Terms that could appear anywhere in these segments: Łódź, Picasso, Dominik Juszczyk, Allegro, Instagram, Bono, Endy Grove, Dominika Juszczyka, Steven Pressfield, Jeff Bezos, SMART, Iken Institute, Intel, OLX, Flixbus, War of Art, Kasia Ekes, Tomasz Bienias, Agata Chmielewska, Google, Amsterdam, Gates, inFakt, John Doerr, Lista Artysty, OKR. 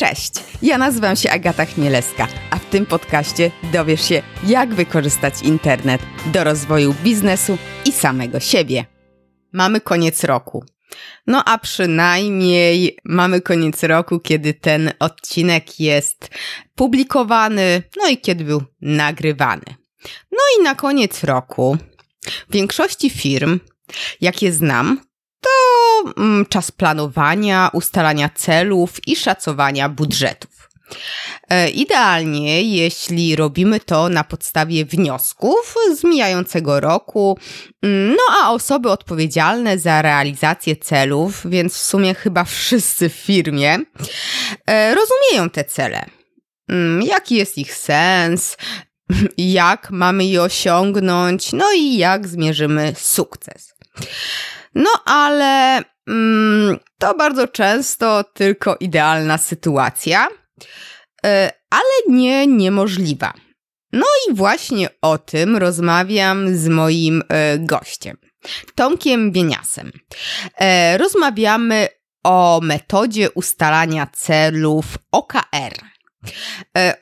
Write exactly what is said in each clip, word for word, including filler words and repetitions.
Cześć, ja nazywam się Agata Chmielewska, a w tym podcaście dowiesz się, jak wykorzystać internet do rozwoju biznesu i samego siebie. Mamy koniec roku. No a przynajmniej mamy koniec roku, kiedy ten odcinek jest publikowany, no i kiedy był nagrywany. No i na koniec roku w większości firm, jakie znam, to czas planowania, ustalania celów i szacowania budżetów. Idealnie, jeśli robimy to na podstawie wniosków z mijającego roku, no a osoby odpowiedzialne za realizację celów, więc w sumie chyba wszyscy w firmie, rozumieją te cele. Jaki jest ich sens, jak mamy je osiągnąć, no i jak zmierzymy sukces. No ale mm, to bardzo często tylko idealna sytuacja, ale nie niemożliwa. No i właśnie o tym rozmawiam z moim gościem, Tomkiem Bieniasem. Rozmawiamy o metodzie ustalania celów O K R.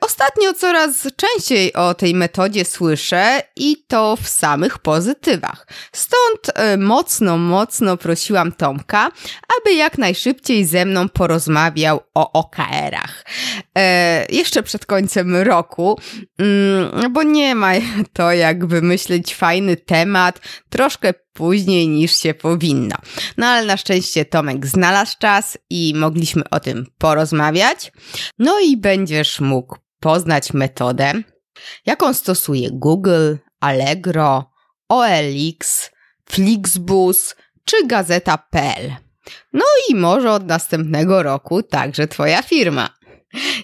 Ostatnio coraz częściej o tej metodzie słyszę i to w samych pozytywach. Stąd mocno, mocno prosiłam Tomka, aby jak najszybciej ze mną porozmawiał o O K R-ach. E, jeszcze przed końcem roku, bo nie ma to jak wymyślić fajny temat troszkę później niż się powinno. No ale na szczęście Tomek znalazł czas i mogliśmy o tym porozmawiać. No i będziesz mógł poznać metodę, jaką stosuje Google, Allegro, O L X, Flixbus czy Gazeta kropka pe el. No i może od następnego roku także Twoja firma.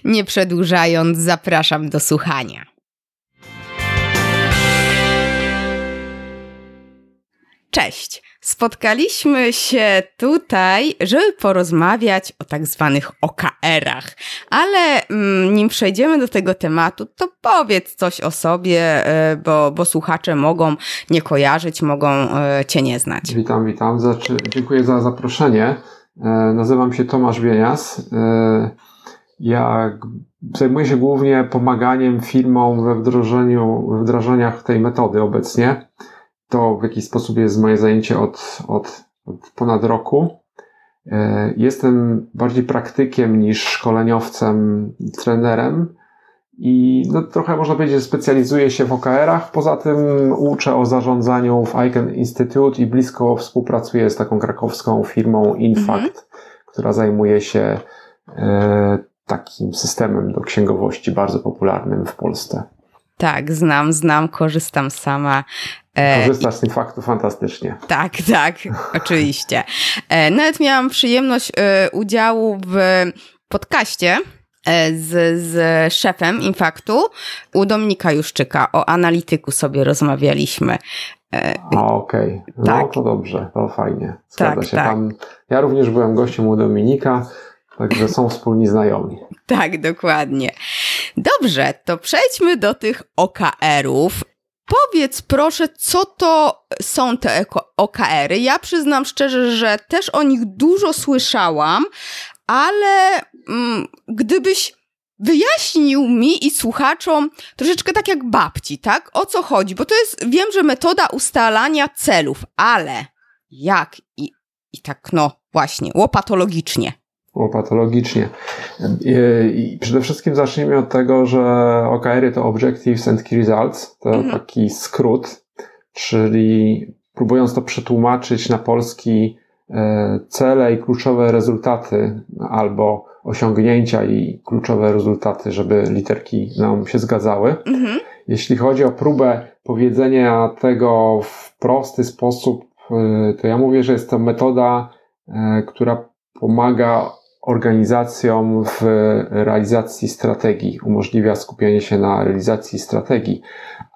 Nie przedłużając, zapraszam do słuchania. Cześć! Spotkaliśmy się tutaj, żeby porozmawiać o tak zwanych O K R-ach, ale mm, nim przejdziemy do tego tematu, to powiedz coś o sobie, bo, bo słuchacze mogą nie kojarzyć, mogą Cię nie znać. Witam, witam. Zaczy- dziękuję za zaproszenie. E, nazywam się Tomasz Bienias. E, ja zajmuję się głównie pomaganiem firmom we wdrożeniu, we wdrażaniach tej metody obecnie. To w jakiś sposób jest moje zajęcie od, od, od ponad roku. Jestem bardziej praktykiem niż szkoleniowcem, trenerem i no, trochę można powiedzieć, że specjalizuję się w O K R-ach. Poza tym uczę o zarządzaniu w Iken Institute i blisko współpracuję z taką krakowską firmą inFakt, mhm. która zajmuje się e, takim systemem do księgowości bardzo popularnym w Polsce. Tak, znam, znam, korzystam sama. Korzystasz z tych faktów fantastycznie. Tak, tak, oczywiście. Nawet miałam przyjemność udziału w podcaście z, z szefem inFaktu u Dominika Juszczyka. O analityku sobie rozmawialiśmy. Okej, okay. No tak. To dobrze, to fajnie. Zgadza tak, się. Tak. Tam, ja również byłem gościem u Dominika, także są wspólni znajomi. Tak, dokładnie. Dobrze, to przejdźmy do tych O K R-ów. Powiedz proszę, co to są te O K R-y? Ja przyznam szczerze, że też o nich dużo słyszałam, ale mm, gdybyś wyjaśnił mi i słuchaczom troszeczkę tak jak babci, tak? O co chodzi? Bo to jest, wiem, że metoda ustalania celów, ale jak i, i tak no właśnie, łopatologicznie. Łopatologicznie. I przede wszystkim zacznijmy od tego, że O K R-y to Objectives and Key Results, to mhm. taki skrót, czyli próbując to przetłumaczyć na polski, cele i kluczowe rezultaty, albo osiągnięcia i kluczowe rezultaty, żeby literki nam się zgadzały. Mhm. Jeśli chodzi o próbę powiedzenia tego w prosty sposób, to ja mówię, że jest to metoda, która pomaga organizacjom w realizacji strategii, umożliwia skupienie się na realizacji strategii.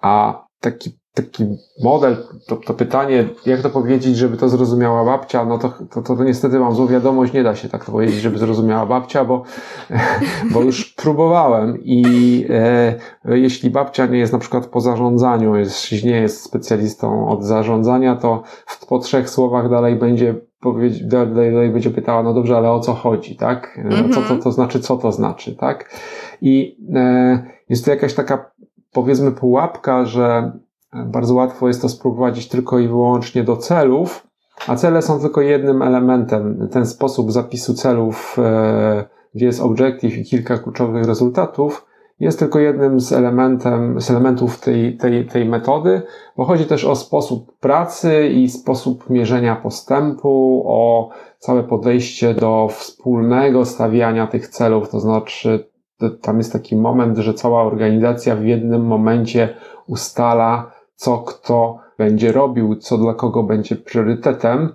A taki, taki model, to, to pytanie, jak to powiedzieć, żeby to zrozumiała babcia, no to, to, to, to niestety mam złą wiadomość, nie da się tak to powiedzieć, żeby zrozumiała babcia, bo, bo już próbowałem i e, jeśli babcia nie jest na przykład po zarządzaniu, jeśli nie jest specjalistą od zarządzania, to w, po trzech słowach dalej będzie no i będzie pytała, no dobrze, ale o co chodzi, tak? Mm-hmm. Co to, to znaczy, co to znaczy, tak? I e, jest to jakaś taka, powiedzmy, pułapka, że bardzo łatwo jest to sprowadzić tylko i wyłącznie do celów, a cele są tylko jednym elementem. Ten sposób zapisu celów, e, gdzie jest objective i kilka kluczowych rezultatów, jest tylko jednym z, elementem, z elementów tej, tej, tej metody, bo chodzi też o sposób pracy i sposób mierzenia postępu, o całe podejście do wspólnego stawiania tych celów, to znaczy tam jest taki moment, że cała organizacja w jednym momencie ustala, co kto będzie robił, co dla kogo będzie priorytetem,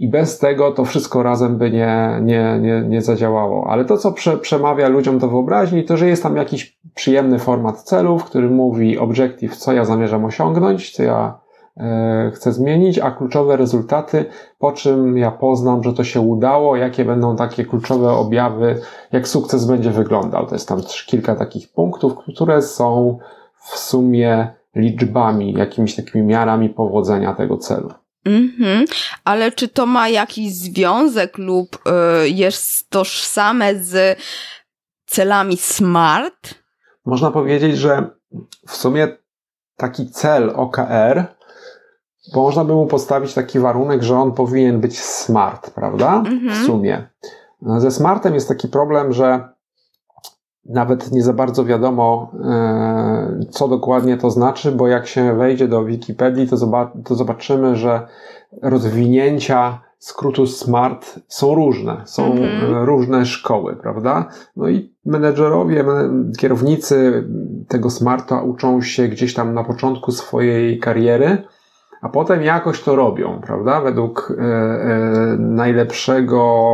i bez tego to wszystko razem by nie, nie, nie, nie zadziałało. Ale to, co prze, przemawia ludziom do wyobraźni, to, że jest tam jakiś przyjemny format celów, który mówi objective, co ja zamierzam osiągnąć, co ja e, chcę zmienić, a kluczowe rezultaty, po czym ja poznam, że to się udało, jakie będą takie kluczowe objawy, jak sukces będzie wyglądał. To jest tam kilka takich punktów, które są w sumie liczbami, jakimiś takimi miarami powodzenia tego celu. Mhm, ale czy to ma jakiś związek lub y, jest tożsame z celami SMART? Można powiedzieć, że w sumie taki cel O K R, bo można by mu postawić taki warunek, że on powinien być SMART, prawda? Mhm. W sumie. Ze SMARTem jest taki problem, że nawet nie za bardzo wiadomo, co dokładnie to znaczy, bo jak się wejdzie do Wikipedii, to zobaczymy, że rozwinięcia skrótu SMART są różne. Są mm-hmm. różne szkoły, prawda? No i menedżerowie, kierownicy tego SMARTA uczą się gdzieś tam na początku swojej kariery, a potem jakoś to robią, prawda? Według e, e, najlepszego,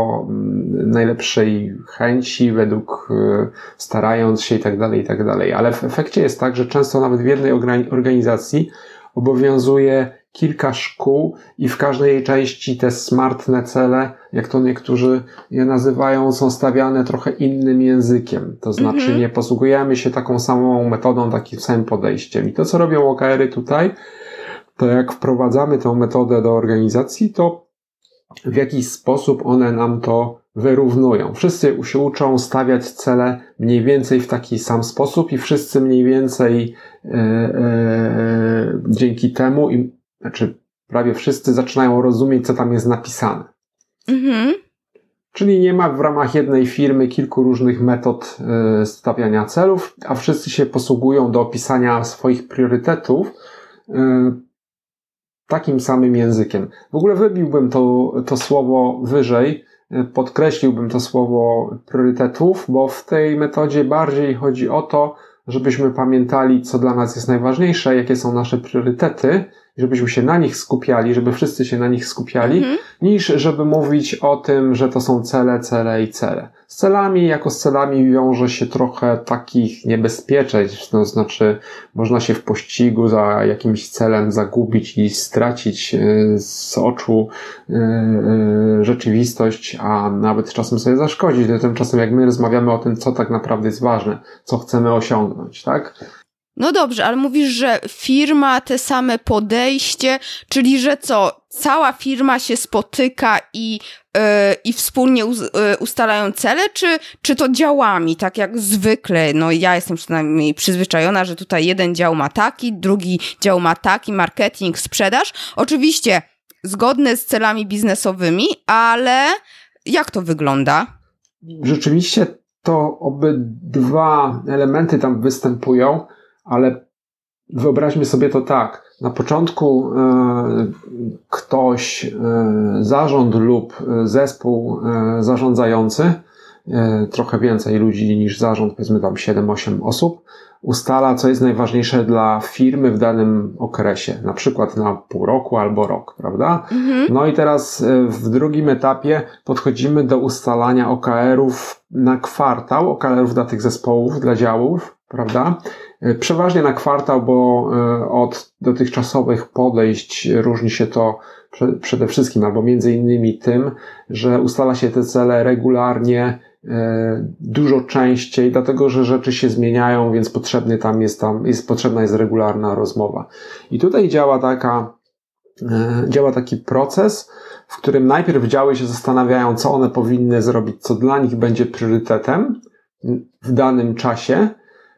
najlepszej chęci, według e, starając się i tak dalej, i tak dalej. Ale w efekcie jest tak, że często nawet w jednej organizacji obowiązuje kilka szkół i w każdej jej części te smartne cele, jak to niektórzy je nazywają, są stawiane trochę innym językiem. To znaczy mm-hmm. nie posługujemy się taką samą metodą, takim samym podejściem. I to, co robią O K R-y tutaj, to jak wprowadzamy tę metodę do organizacji, to w jakiś sposób one nam to wyrównują. Wszyscy się uczą stawiać cele mniej więcej w taki sam sposób i wszyscy mniej więcej e, e, dzięki temu, im, znaczy prawie wszyscy zaczynają rozumieć, co tam jest napisane. Mhm. Czyli nie ma w ramach jednej firmy kilku różnych metod e, stawiania celów, a wszyscy się posługują do opisania swoich priorytetów e, takim samym językiem. W ogóle wybiłbym to, to słowo wyżej, podkreśliłbym to słowo priorytetów, bo w tej metodzie bardziej chodzi o to, żebyśmy pamiętali, co dla nas jest najważniejsze, jakie są nasze priorytety, żebyśmy się na nich skupiali, żeby wszyscy się na nich skupiali, mhm. niż żeby mówić o tym, że to są cele, cele i cele. Z celami, jako z celami wiąże się trochę takich niebezpieczeństw, to znaczy można się w pościgu za jakimś celem zagubić i stracić z oczu rzeczywistość, a nawet czasem sobie zaszkodzić. Tymczasem jak my rozmawiamy o tym, co tak naprawdę jest ważne, co chcemy osiągnąć, tak? No dobrze, ale mówisz, że firma, te same podejście, czyli że co, cała firma się spotyka i, yy, i wspólnie uz, yy, ustalają cele, czy, czy to działami, tak jak zwykle? No ja jestem przynajmniej przyzwyczajona, że tutaj jeden dział ma taki, drugi dział ma taki, marketing, sprzedaż. Oczywiście zgodne z celami biznesowymi, ale jak to wygląda? Rzeczywiście to obydwa elementy tam występują. Ale wyobraźmy sobie to tak. Na początku y, ktoś, y, zarząd lub zespół y, zarządzający, y, trochę więcej ludzi niż zarząd, powiedzmy tam siedem osiem osób, ustala, co jest najważniejsze dla firmy w danym okresie, na przykład na pół roku albo rok, prawda? Mhm. No i teraz w drugim etapie podchodzimy do ustalania O K R-ów na kwartał, O K R-ów dla tych zespołów, dla działów, prawda? Przeważnie na kwartał, bo od dotychczasowych podejść różni się to przede wszystkim, albo między innymi tym, że ustala się te cele regularnie, dużo częściej, dlatego że rzeczy się zmieniają, więc potrzebny tam jest tam, jest potrzebna jest regularna rozmowa. I tutaj działa taka działa taki proces, w którym najpierw działy się zastanawiają, co one powinny zrobić, co dla nich będzie priorytetem w danym czasie,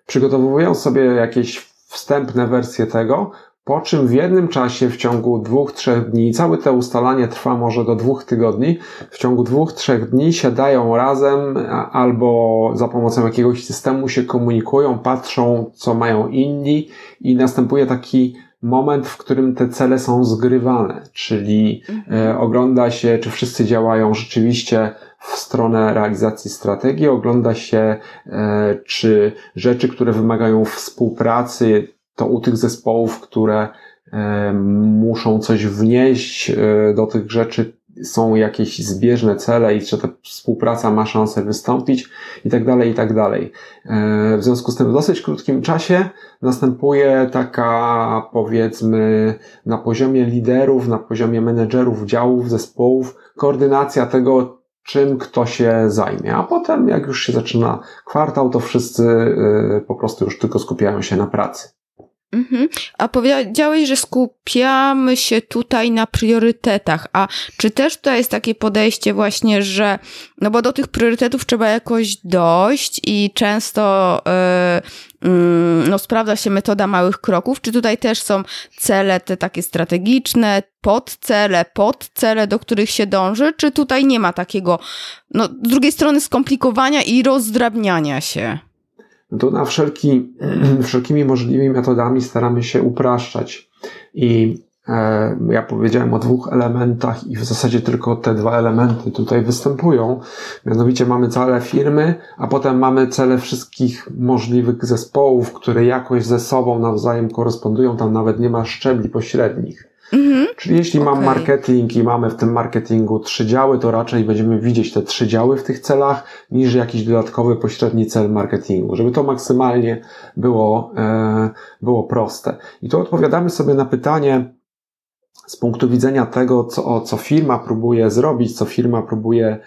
przygotowują sobie jakieś wstępne wersje tego, po czym w jednym czasie w ciągu dwóch, trzech dni, całe to ustalanie trwa może do dwóch tygodni, w ciągu dwóch, trzech dni siadają razem albo za pomocą jakiegoś systemu się komunikują, patrzą, co mają inni i następuje taki moment, w którym te cele są zgrywane, czyli e, ogląda się, czy wszyscy działają rzeczywiście w stronę realizacji strategii, ogląda się, e, czy rzeczy, które wymagają współpracy, to u tych zespołów, które e, muszą coś wnieść e, do tych rzeczy, są jakieś zbieżne cele i czy ta współpraca ma szansę wystąpić i tak dalej, i tak dalej. W związku z tym w dosyć krótkim czasie następuje taka, powiedzmy, na poziomie liderów, na poziomie menedżerów, działów, zespołów, koordynacja tego, czym kto się zajmie. A potem, jak już się zaczyna kwartał, to wszyscy po prostu już tylko skupiają się na pracy. Mhm. A powiedziałeś, że skupiamy się tutaj na priorytetach, a czy też tutaj jest takie podejście właśnie, że no bo do tych priorytetów trzeba jakoś dojść i często yy, yy, no sprawdza się metoda małych kroków, czy tutaj też są cele te takie strategiczne, podcele, podcele, do których się dąży, czy tutaj nie ma takiego no z drugiej strony skomplikowania i rozdrabniania się? To na wszelki, wszelkimi możliwymi metodami staramy się upraszczać i e, ja powiedziałem o dwóch elementach i w zasadzie tylko te dwa elementy tutaj występują, mianowicie mamy cele firmy, a potem mamy cele wszystkich możliwych zespołów, które jakoś ze sobą nawzajem korespondują, tam nawet nie ma szczebli pośrednich. Mhm. Czyli jeśli okay. mam marketing i mamy w tym marketingu trzy działy, to raczej będziemy widzieć te trzy działy w tych celach niż jakiś dodatkowy pośredni cel marketingu, żeby to maksymalnie było, e, było proste. I tu odpowiadamy sobie na pytanie z punktu widzenia tego, co, co firma próbuje zrobić, co firma próbuje,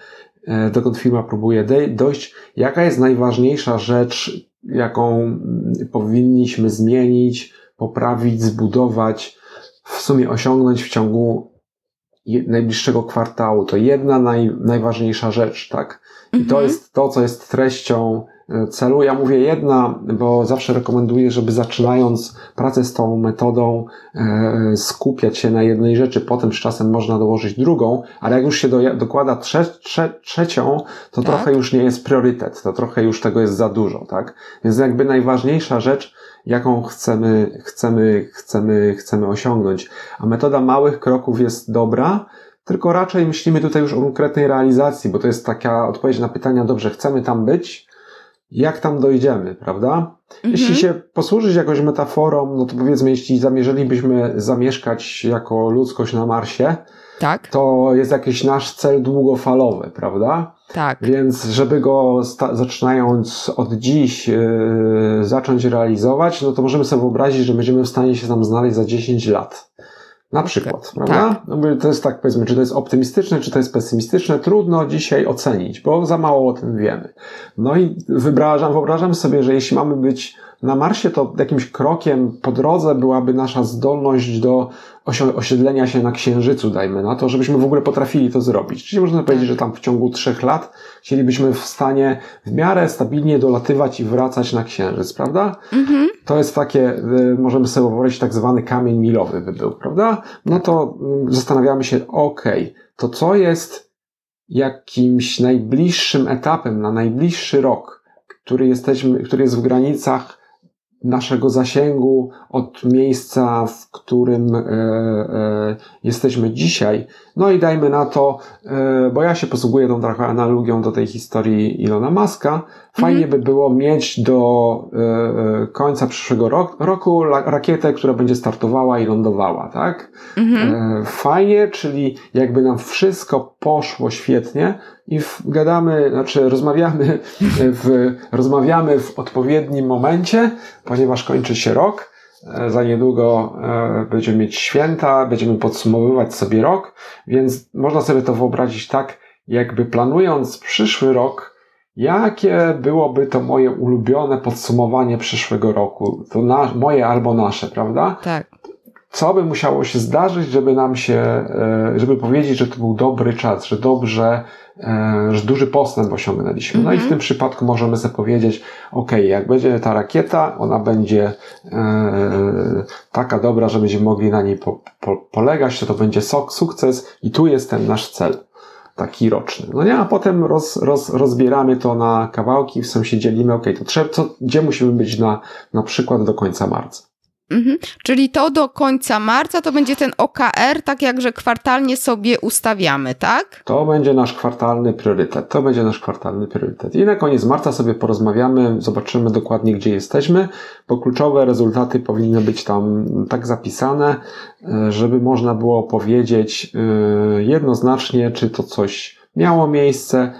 e, dokąd firma próbuje dojść, jaka jest najważniejsza rzecz, jaką powinniśmy zmienić, poprawić, zbudować, w sumie osiągnąć w ciągu najbliższego kwartału. To jedna naj, najważniejsza rzecz, tak? I to jest to, co jest treścią celu. Ja mówię jedna, bo zawsze rekomenduję, żeby zaczynając pracę z tą metodą e, skupiać się na jednej rzeczy, potem z czasem można dołożyć drugą, ale jak już się do, dokłada trze, trze, trzecią, to tak? Trochę już nie jest priorytet, to trochę już tego jest za dużo, tak? Więc jakby najważniejsza rzecz, jaką chcemy, chcemy, chcemy, chcemy osiągnąć. A metoda małych kroków jest dobra, tylko raczej myślimy tutaj już o konkretnej realizacji, bo to jest taka odpowiedź na pytania, dobrze, chcemy tam być, jak tam dojdziemy, prawda? Mhm. Jeśli się posłużyć jakąś metaforą, no to powiedzmy, jeśli zamierzylibyśmy zamieszkać jako ludzkość na Marsie, tak. To jest jakiś nasz cel długofalowy, prawda? Tak. Więc żeby go sta- zaczynając od dziś yy, zacząć realizować, no to możemy sobie wyobrazić, że będziemy w stanie się tam znaleźć za dziesięć lat. Na przykład, okay. Prawda? Tak. To jest tak, powiedzmy, czy to jest optymistyczne, czy to jest pesymistyczne, trudno dzisiaj ocenić, bo za mało o tym wiemy. No i wyobrażam, wyobrażam sobie, że jeśli mamy być na Marsie, to jakimś krokiem po drodze byłaby nasza zdolność do osiedlenia się na Księżycu, dajmy na to, żebyśmy w ogóle potrafili to zrobić. Czyli można powiedzieć, że tam w ciągu trzech lat chcielibyśmy w stanie w miarę stabilnie dolatywać i wracać na Księżyc, prawda? Mm-hmm. To jest takie, możemy sobie wyobrazić, tak zwany kamień milowy by był, prawda? No to zastanawiamy się, okej, okay, to co jest jakimś najbliższym etapem na najbliższy rok, który jesteśmy, który jest w granicach naszego zasięgu od miejsca, w którym e, e, jesteśmy dzisiaj. No i dajmy na to, e, bo ja się posługuję tą trochę analogią do tej historii Ilona Muska. Fajnie mm. by było mieć do e, końca przyszłego roku, roku rakietę, która będzie startowała i lądowała, tak? Mm-hmm. E, fajnie, czyli jakby nam wszystko poszło świetnie i w, gadamy, znaczy rozmawiamy w, rozmawiamy w odpowiednim momencie, ponieważ kończy się rok, za niedługo będziemy mieć święta, będziemy podsumowywać sobie rok, więc można sobie to wyobrazić tak, jakby planując przyszły rok, jakie byłoby to moje ulubione podsumowanie przyszłego roku, to na, moje albo nasze, prawda? Tak. co by musiało się zdarzyć, żeby nam się, żeby powiedzieć, że to był dobry czas, że dobrze, że duży postęp osiągnęliśmy. No mm-hmm. i w tym przypadku możemy sobie powiedzieć, ok, jak będzie ta rakieta, ona będzie e, taka dobra, że będziemy mogli na niej po, po, polegać, to to będzie sukces i tu jest ten nasz cel taki roczny. No nie, a potem roz, roz, rozbieramy to na kawałki, w sensie dzielimy, ok, to trzeba, co, gdzie musimy być na, na przykład do końca marca. Mhm. Czyli to do końca marca to będzie ten O K R, tak jak że kwartalnie sobie ustawiamy, tak? To będzie nasz kwartalny priorytet. To będzie nasz kwartalny priorytet. I na koniec marca sobie porozmawiamy, zobaczymy dokładnie, gdzie jesteśmy, bo kluczowe rezultaty powinny być tam tak zapisane, żeby można było powiedzieć jednoznacznie, czy to coś miało miejsce,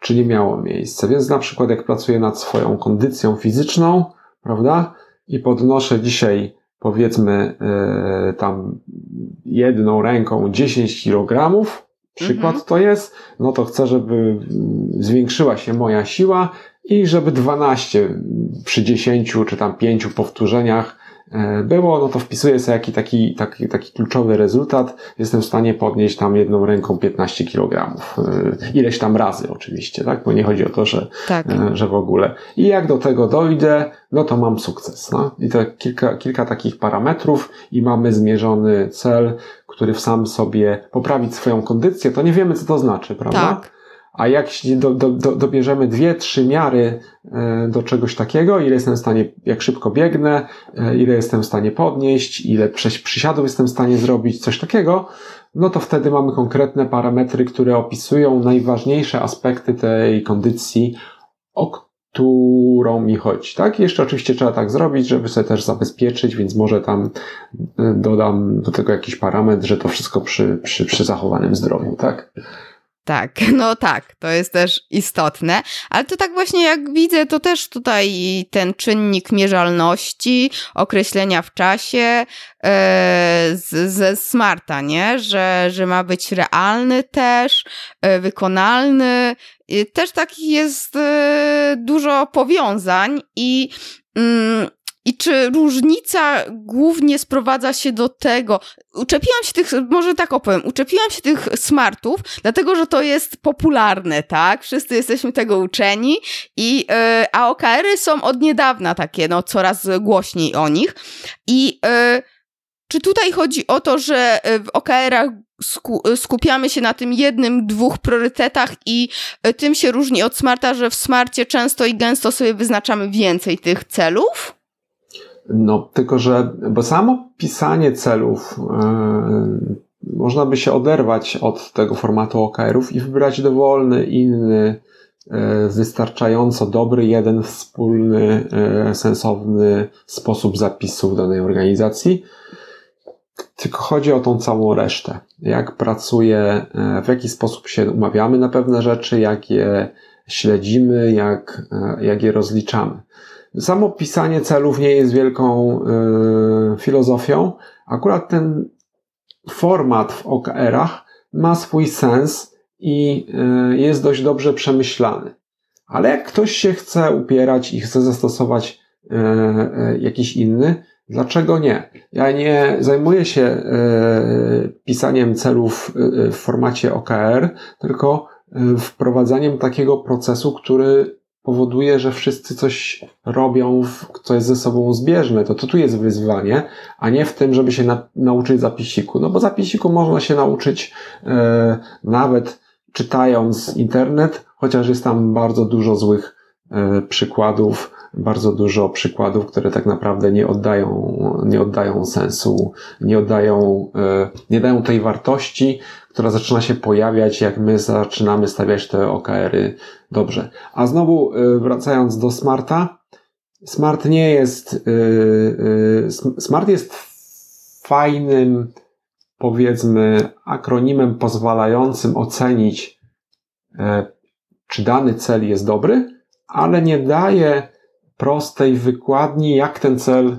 czy nie miało miejsce. Więc na przykład jak pracuję nad swoją kondycją fizyczną, prawda? I podnoszę dzisiaj, powiedzmy, yy, tam jedną ręką dziesięć kilogramów, przykład mm-hmm. to jest, no to chcę, żeby zwiększyła się moja siła i żeby dwanaście przy dziesięciu czy tam pięciu powtórzeniach yy, było, no to wpisuję sobie jaki taki, taki, taki kluczowy rezultat. Jestem w stanie podnieść tam jedną ręką piętnaście kilogramów. Yy, ileś tam razy oczywiście, tak? Bo nie chodzi o to, że, tak. yy, że w ogóle. I jak do tego dojdę, no to mam sukces. No? I to kilka, kilka takich parametrów i mamy zmierzony cel, który sam sobie poprawić swoją kondycję, to nie wiemy, co to znaczy, prawda? Tak. A jak do, do, do, dobierzemy dwie, trzy miary e, do czegoś takiego, ile jestem w stanie, jak szybko biegnę, e, ile jestem w stanie podnieść, ile przysiadów jestem w stanie zrobić, coś takiego, no to wtedy mamy konkretne parametry, które opisują najważniejsze aspekty tej kondycji, o którą mi chodzi, tak? Jeszcze oczywiście trzeba tak zrobić, żeby sobie też zabezpieczyć, więc może tam dodam do tego jakiś parametr, że to wszystko przy, przy, przy zachowanym zdrowiu, tak? Tak, no tak, to jest też istotne, ale to tak właśnie jak widzę, to też tutaj ten czynnik mierzalności, określenia w czasie ze smarta, nie? Że, że ma być realny też, wykonalny, też takich jest dużo powiązań i... Mm, I czy różnica głównie sprowadza się do tego, uczepiłam się tych, może tak opowiem, uczepiłam się tych smartów, dlatego, że to jest popularne, tak? Wszyscy jesteśmy tego uczeni i, yy, a O K R-y są od niedawna takie, no coraz głośniej o nich i yy, czy tutaj chodzi o to, że w O K R-ach skupiamy się na tym jednym, dwóch priorytetach i tym się różni od smarta, że w smarcie często i gęsto sobie wyznaczamy więcej tych celów? No, tylko że, bo samo pisanie celów yy, można by się oderwać od tego formatu O K R-ów i wybrać dowolny, inny, yy, wystarczająco dobry, jeden wspólny, yy, sensowny sposób zapisu danej organizacji. Tylko chodzi o tą całą resztę. Jak pracuję, yy, w jaki sposób się umawiamy na pewne rzeczy, jak je śledzimy, jak, yy, jak je rozliczamy. Samo pisanie celów nie jest wielką y, filozofią. Akurat ten format w O K R-ach ma swój sens i y, jest dość dobrze przemyślany. Ale jak ktoś się chce upierać i chce zastosować y, y, jakiś inny, dlaczego nie? Ja nie zajmuję się y, pisaniem celów y, w formacie O K R, tylko y, wprowadzaniem takiego procesu, który powoduje, że wszyscy coś robią, co jest ze sobą zbieżne. To, to tu jest wyzwanie, a nie w tym, żeby się na, nauczyć zapisiku. No bo zapisiku można się nauczyć e, nawet czytając internet, chociaż jest tam bardzo dużo złych e, przykładów, bardzo dużo przykładów, które tak naprawdę nie oddają, nie oddają sensu, nie oddają, e, nie dają tej wartości, która zaczyna się pojawiać, jak my zaczynamy stawiać te O K R-y dobrze. A znowu wracając do smarta, smart nie jest, yy, yy, smart jest fajnym, powiedzmy, akronimem pozwalającym ocenić, yy, czy dany cel jest dobry, ale nie daje prostej wykładni, jak ten cel,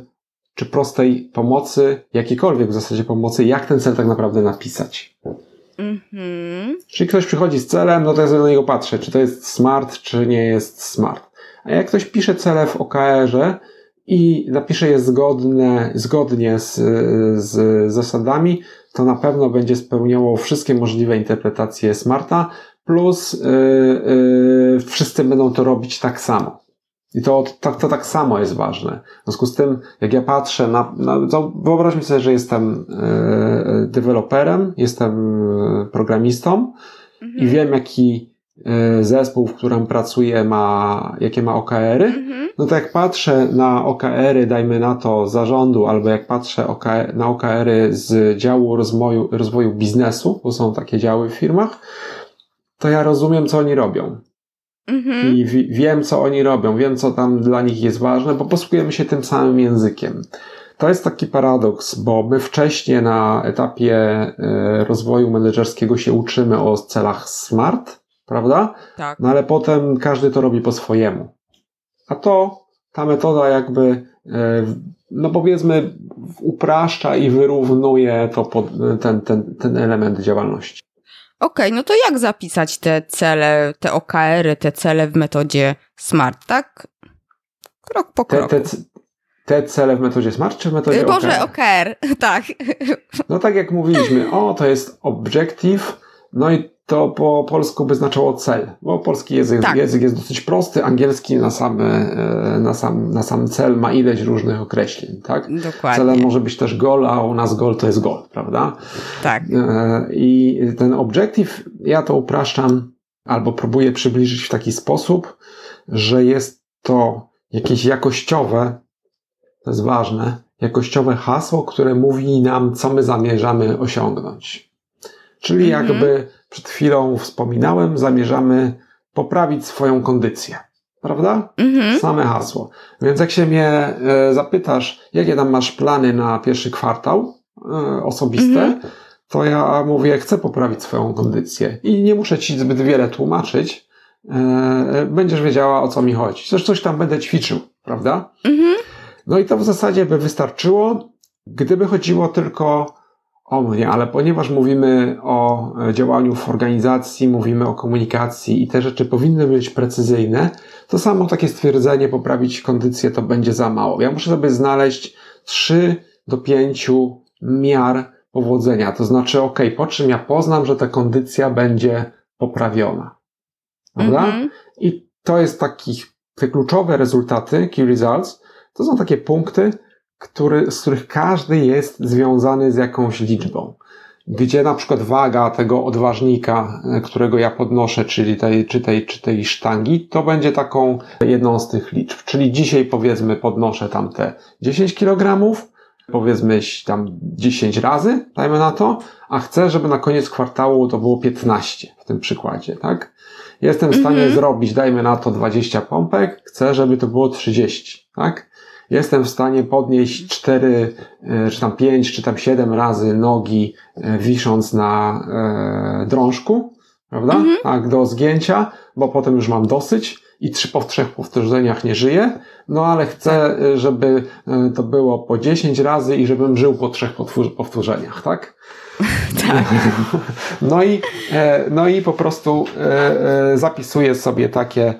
czy prostej pomocy, jakiejkolwiek w zasadzie pomocy, jak ten cel tak naprawdę napisać. Mm-hmm. Czyli ktoś przychodzi z celem, no to ja sobie na niego patrzę, czy to jest smart, czy nie jest smart. A jak ktoś pisze cele w O K R-ze, i napiszę je zgodne, zgodnie z, z zasadami, to na pewno będzie spełniało wszystkie możliwe interpretacje smarta, plus yy, yy, wszyscy będą to robić tak samo. I to, to, to tak samo jest ważne. W związku z tym, jak ja patrzę na, na wyobraźmy sobie, że jestem yy, deweloperem, jestem programistą mhm. i wiem, jaki yy, zespół, w którym pracuję, ma, jakie ma O K R-y. Mhm. No to jak patrzę na O K R-y, dajmy na to zarządu, albo jak patrzę O K R, na O K R-y z działu rozwoju, rozwoju biznesu, bo są takie działy w firmach, to ja rozumiem, co oni robią. Mhm. I w- wiem, co oni robią, wiem, co tam dla nich jest ważne, bo posługujemy się tym samym językiem. To jest taki paradoks, bo my wcześniej na etapie y, rozwoju menedżerskiego się uczymy o celach SMART, prawda? Tak. No ale potem każdy to robi po swojemu. A to, ta metoda jakby, y, no powiedzmy, upraszcza i wyrównuje to pod, ten, ten, ten element działalności. Okej, okay, no to jak zapisać te cele, te O K R-y, te cele w metodzie SMART, tak? Krok po kroku. Te, te, te cele w metodzie SMART czy w metodzie Boże, O K R? Boże, O K R, tak. No tak jak mówiliśmy, o, to jest objective, no i to po polsku by znaczyło cel, bo polski język, tak. język jest dosyć prosty, angielski na, same, na, sam, na sam cel ma ileś różnych określeń, tak? Dokładnie. Celem może być też goal, a u nas goal to jest goal, prawda? Tak. I ten objective, ja to upraszczam albo próbuję przybliżyć w taki sposób, że jest to jakieś jakościowe, to jest ważne, jakościowe hasło, które mówi nam, co my zamierzamy osiągnąć. Czyli jakby mhm. przed chwilą wspominałem, zamierzamy poprawić swoją kondycję. Prawda? Mhm. Same hasło. Więc jak się mnie e, zapytasz, jakie tam masz plany na pierwszy kwartał e, osobiste, mhm. to ja mówię, chcę poprawić swoją kondycję. I nie muszę ci zbyt wiele tłumaczyć. E, będziesz wiedziała, o co mi chodzi. Zresztą coś tam będę ćwiczył. Prawda? Mhm. No i to w zasadzie by wystarczyło, gdyby chodziło tylko o mnie, ale ponieważ mówimy o działaniu w organizacji, mówimy o komunikacji i te rzeczy powinny być precyzyjne, to samo takie stwierdzenie poprawić kondycję to będzie za mało. Ja muszę sobie znaleźć trzy do pięciu miar powodzenia. To znaczy, ok, po czym ja poznam, że ta kondycja będzie poprawiona. Prawda? Mm-hmm. I to jest takich, te kluczowe rezultaty, key results, to są takie punkty, Który, z których każdy jest związany z jakąś liczbą. Gdzie na przykład waga tego odważnika, którego ja podnoszę, czyli tej, czy tej, czy tej sztangi, to będzie taką jedną z tych liczb. Czyli dzisiaj powiedzmy podnoszę tam te dziesięć kilogramów, powiedzmy tam dziesięć razy, dajmy na to, a chcę, żeby na koniec kwartału to było piętnaście w tym przykładzie, tak? Jestem w stanie mm-hmm. zrobić, dajmy na to dwadzieścia pompek, chcę, żeby to było trzydzieści, tak? Jestem w stanie podnieść cztery, czy tam pięć, czy tam siedem razy nogi wisząc na e, drążku, prawda? Mhm. Tak, do zgięcia, bo potem już mam dosyć i trzy, po trzech powtórzeniach nie żyję, no ale chcę, żeby to było po dziesięć razy i żebym żył po trzech powtórzeniach, tak? Tak. No i, e, no i po prostu e, e, zapisuję sobie takie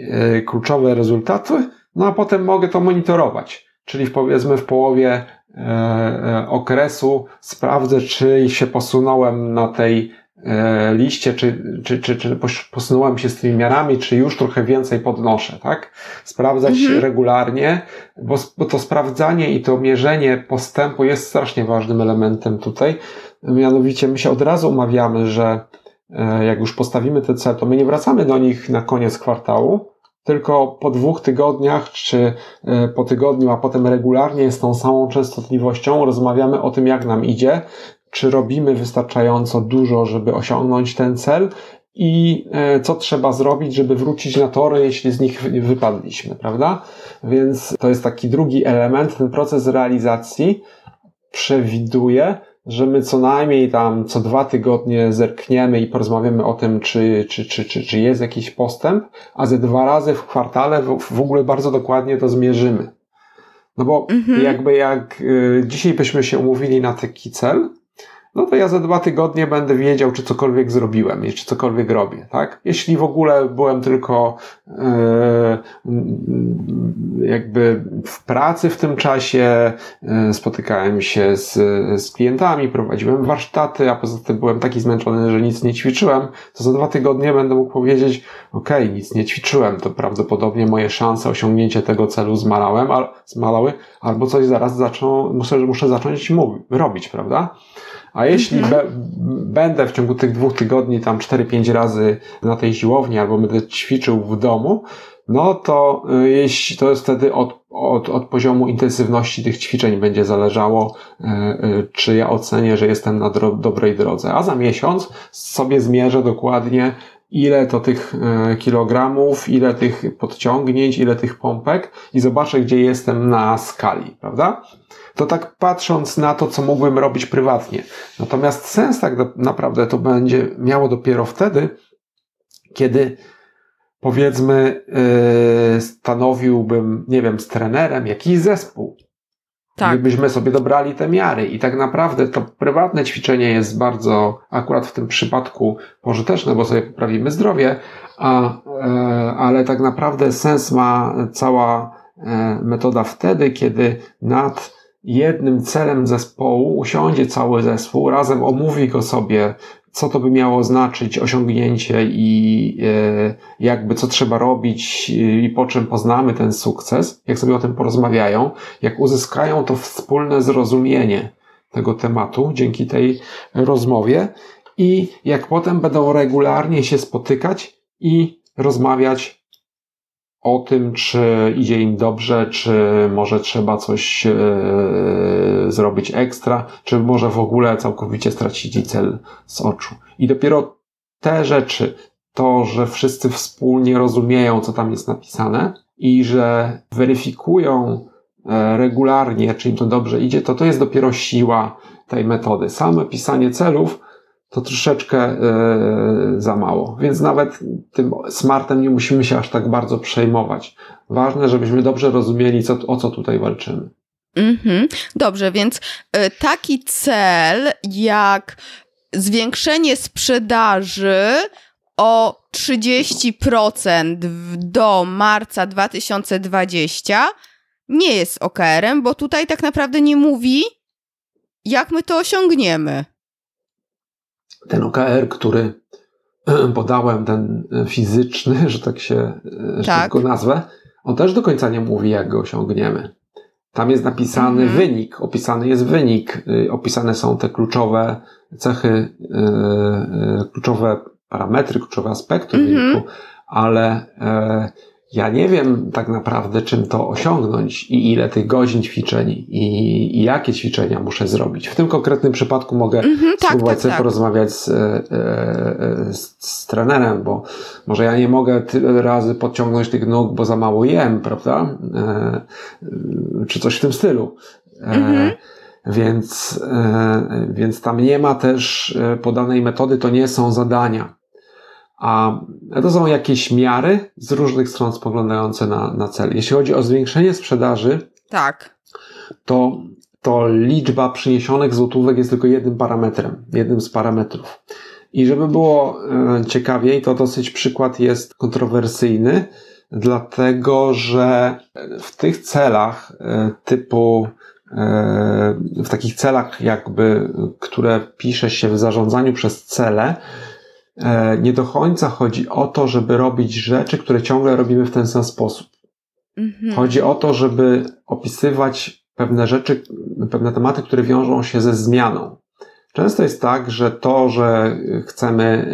e, kluczowe rezultaty. No a potem mogę to monitorować, czyli powiedzmy w połowie e, e, okresu sprawdzę, czy się posunąłem na tej e, liście, czy, czy, czy, czy posunąłem się z tymi miarami, czy już trochę więcej podnoszę, tak? Sprawdzać mhm. regularnie, bo, bo to sprawdzanie i to mierzenie postępu jest strasznie ważnym elementem tutaj. Mianowicie my się od razu umawiamy, że e, jak już postawimy te cele, to my nie wracamy do nich na koniec kwartału, tylko po dwóch tygodniach, czy po tygodniu, a potem regularnie z tą samą częstotliwością rozmawiamy o tym, jak nam idzie, czy robimy wystarczająco dużo, żeby osiągnąć ten cel i co trzeba zrobić, żeby wrócić na tory, jeśli z nich wypadliśmy, prawda? Więc to jest taki drugi element, ten proces realizacji przewiduje, że my co najmniej tam co dwa tygodnie zerkniemy i porozmawiamy o tym, czy, czy, czy, czy, czy jest jakiś postęp, a ze dwa razy w kwartale w, w ogóle bardzo dokładnie to zmierzymy. No bo mhm. jakby jak y, dzisiaj byśmy się umówili na taki cel, no to ja za dwa tygodnie będę wiedział, czy cokolwiek zrobiłem i czy cokolwiek robię, tak? Jeśli w ogóle byłem tylko yy, jakby w pracy w tym czasie, yy, spotykałem się z, z klientami, prowadziłem warsztaty, a poza tym byłem taki zmęczony, że nic nie ćwiczyłem, to za dwa tygodnie będę mógł powiedzieć, okej, okay, nic nie ćwiczyłem, to prawdopodobnie moje szanse osiągnięcia tego celu zmalałem, al, zmalały, albo coś zaraz zaczną, muszę, muszę zacząć mówić, robić, prawda? A jeśli be, będę w ciągu tych dwóch tygodni tam cztery pięć razy na tej siłowni albo będę ćwiczył w domu, no to jeśli to jest wtedy od, od, od poziomu intensywności tych ćwiczeń będzie zależało, czy ja ocenię, że jestem na dro, dobrej drodze. A za miesiąc sobie zmierzę dokładnie, ile to tych kilogramów, ile tych podciągnięć, ile tych pompek i zobaczę, gdzie jestem na skali, prawda? To tak patrząc na to, co mógłbym robić prywatnie. Natomiast sens tak naprawdę to będzie miało dopiero wtedy, kiedy powiedzmy yy, stanowiłbym, nie wiem, z trenerem jakiś zespół. Tak. Gdybyśmy sobie dobrali te miary i tak naprawdę to prywatne ćwiczenie jest bardzo, akurat w tym przypadku, pożyteczne, bo sobie poprawimy zdrowie, a, e, ale tak naprawdę sens ma cała e, metoda wtedy, kiedy nad jednym celem zespołu usiądzie cały zespół, razem omówi go sobie, co to by miało znaczyć osiągnięcie i e, jakby co trzeba robić i po czym poznamy ten sukces, jak sobie o tym porozmawiają, jak uzyskają to wspólne zrozumienie tego tematu dzięki tej rozmowie i jak potem będą regularnie się spotykać i rozmawiać o tym, czy idzie im dobrze, czy może trzeba coś e, zrobić ekstra, czy może w ogóle całkowicie stracili cel z oczu. I dopiero te rzeczy, to, że wszyscy wspólnie rozumieją, co tam jest napisane i że weryfikują e, regularnie, czy im to dobrze idzie, to to jest dopiero siła tej metody. Same pisanie celów to troszeczkę yy, za mało. Więc nawet tym smartem nie musimy się aż tak bardzo przejmować. Ważne, żebyśmy dobrze rozumieli, co, o co tutaj walczymy. Mm-hmm. Dobrze, więc y, taki cel jak zwiększenie sprzedaży o trzydzieści procent do marca dwa tysiące dwudziestego nie jest O K R-em, bo tutaj tak naprawdę nie mówi, jak my to osiągniemy. Ten O K R, który podałem, ten fizyczny, że tak się tak. szybko nazwę, on też do końca nie mówi, jak go osiągniemy. Tam jest napisany mhm. wynik, opisany jest wynik, opisane są te kluczowe cechy, kluczowe parametry, kluczowe aspekty mhm. wyniku, ale ja nie wiem tak naprawdę, czym to osiągnąć i ile tych godzin ćwiczeń i, i jakie ćwiczenia muszę zrobić. W tym konkretnym przypadku mogę mm-hmm, tak, spróbować tak, sobie tak. porozmawiać z, z, z trenerem, bo może ja nie mogę tyle razy podciągnąć tych nóg, bo za mało jem, prawda? Czy coś w tym stylu. Mm-hmm. Więc, więc tam nie ma też podanej metody, to nie są zadania. A to są jakieś miary z różnych stron spoglądające na, na cel. Jeśli chodzi o zwiększenie sprzedaży, tak. to, to liczba przyniesionych złotówek jest tylko jednym parametrem, jednym z parametrów. I żeby było e, ciekawiej, to dosyć przykład jest kontrowersyjny, dlatego że w tych celach e, typu e, w takich celach jakby, które pisze się w zarządzaniu przez cele, nie do końca chodzi o to, żeby robić rzeczy, które ciągle robimy w ten sam sposób. Mhm. Chodzi o to, żeby opisywać pewne rzeczy, pewne tematy, które wiążą się ze zmianą. Często jest tak, że to, że chcemy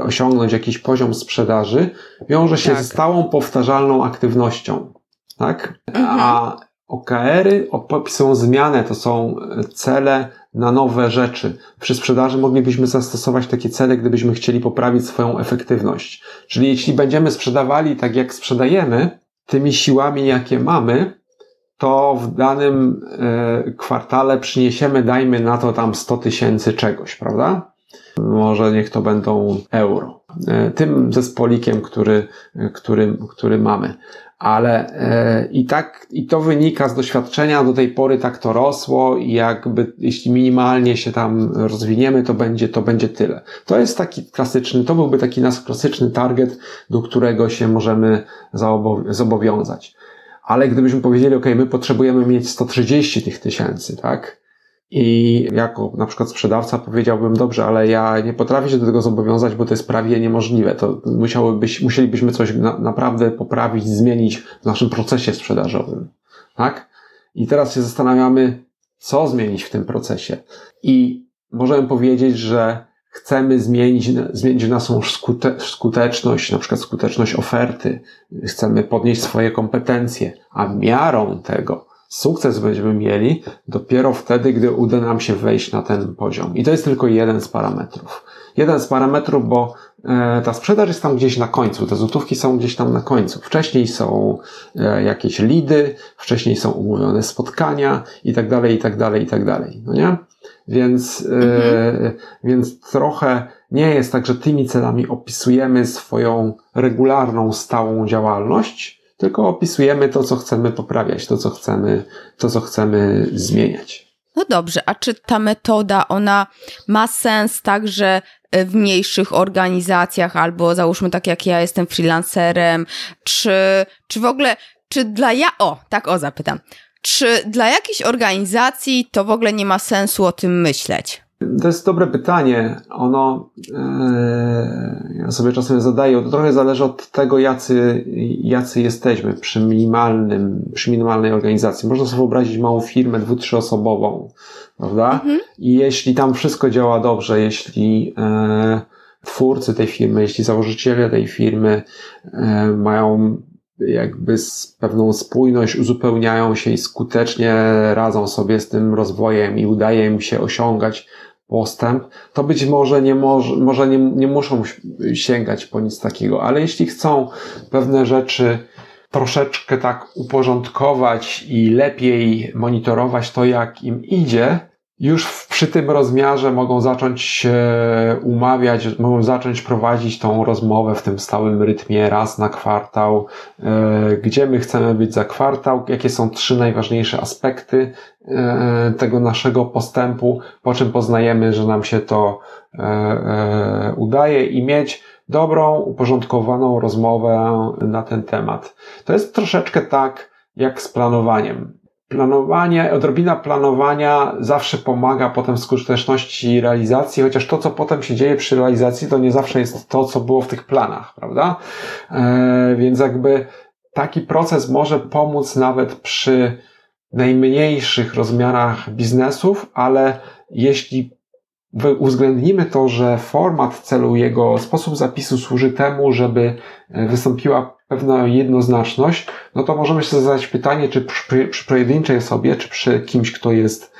y, osiągnąć jakiś poziom sprzedaży, wiąże się tak. z stałą, powtarzalną aktywnością. Tak? Mhm. A O K R-y opisują zmianę, to są cele na nowe rzeczy. Przy sprzedaży moglibyśmy zastosować takie cele, gdybyśmy chcieli poprawić swoją efektywność. Czyli jeśli będziemy sprzedawali tak, jak sprzedajemy, tymi siłami, jakie mamy, to w danym y, kwartale przyniesiemy, dajmy na to tam sto tysięcy czegoś, prawda? Może niech to będą euro. Y, tym zespolikiem, który, y, który, który mamy. ale e, i tak, i to wynika z doświadczenia, do tej pory tak to rosło i jakby, jeśli minimalnie się tam rozwiniemy, to będzie, to będzie tyle. To jest taki klasyczny, to byłby taki nasz klasyczny target, do którego się możemy zobowiązać. Ale gdybyśmy powiedzieli, ok, my potrzebujemy mieć sto trzydzieści tych tysięcy, tak? I jako na przykład sprzedawca powiedziałbym, dobrze, ale ja nie potrafię się do tego zobowiązać, bo to jest prawie niemożliwe. To musiałybyś, musielibyśmy coś na, naprawdę poprawić, zmienić w naszym procesie sprzedażowym. Tak? I teraz się zastanawiamy, co zmienić w tym procesie. I możemy powiedzieć, że chcemy zmienić, zmienić naszą skute, skuteczność, na przykład skuteczność oferty. Chcemy podnieść swoje kompetencje, a miarą tego sukces będziemy mieli dopiero wtedy, gdy uda nam się wejść na ten poziom. I to jest tylko jeden z parametrów. Jeden z parametrów, bo ta sprzedaż jest tam gdzieś na końcu, te złotówki są gdzieś tam na końcu. Wcześniej są jakieś lidy, wcześniej są umówione spotkania i tak dalej, i tak dalej, i tak dalej. No nie? Więc, mhm. e, więc trochę nie jest tak, że tymi celami opisujemy swoją regularną, stałą działalność, tylko opisujemy to, co chcemy poprawiać, to, co chcemy, to, co chcemy zmieniać. No dobrze, a czy ta metoda, ona ma sens także w mniejszych organizacjach, albo załóżmy tak jak ja jestem freelancerem, czy, czy w ogóle, czy dla ja, o, tak o zapytam, czy dla jakiejś organizacji to w ogóle nie ma sensu o tym myśleć? To jest dobre pytanie. Ono, yy, ja sobie czasem zadaję, to trochę zależy od tego, jacy, jacy jesteśmy przy minimalnym, przy minimalnej organizacji. Można sobie wyobrazić małą firmę dwu-, trzyosobową, prawda? Mhm. I jeśli tam wszystko działa dobrze, jeśli yy, twórcy tej firmy, jeśli założyciele tej firmy yy, mają jakby z pewną spójność, uzupełniają się i skutecznie radzą sobie z tym rozwojem i udaje im się osiągać postęp, to być może nie, może, może nie, nie muszą sięgać po nic takiego, ale jeśli chcą pewne rzeczy troszeczkę tak uporządkować i lepiej monitorować to, jak im idzie, już przy tym rozmiarze mogą zacząć się umawiać, mogą zacząć prowadzić tą rozmowę w tym stałym rytmie raz na kwartał, gdzie my chcemy być za kwartał, jakie są trzy najważniejsze aspekty tego naszego postępu, po czym poznajemy, że nam się to udaje i mieć dobrą, uporządkowaną rozmowę na ten temat. To jest troszeczkę tak jak z planowaniem. Planowanie, odrobina planowania zawsze pomaga potem w skuteczności realizacji, chociaż to, co potem się dzieje przy realizacji, to nie zawsze jest to, co było w tych planach, prawda? Yy, więc jakby taki proces może pomóc nawet przy najmniejszych rozmiarach biznesów, ale jeśli uwzględnimy to, że format celu, jego sposób zapisu służy temu, żeby wystąpiła pewna jednoznaczność, no to możemy się zadać pytanie, czy przy, przy pojedynczej osobie, czy przy kimś, kto jest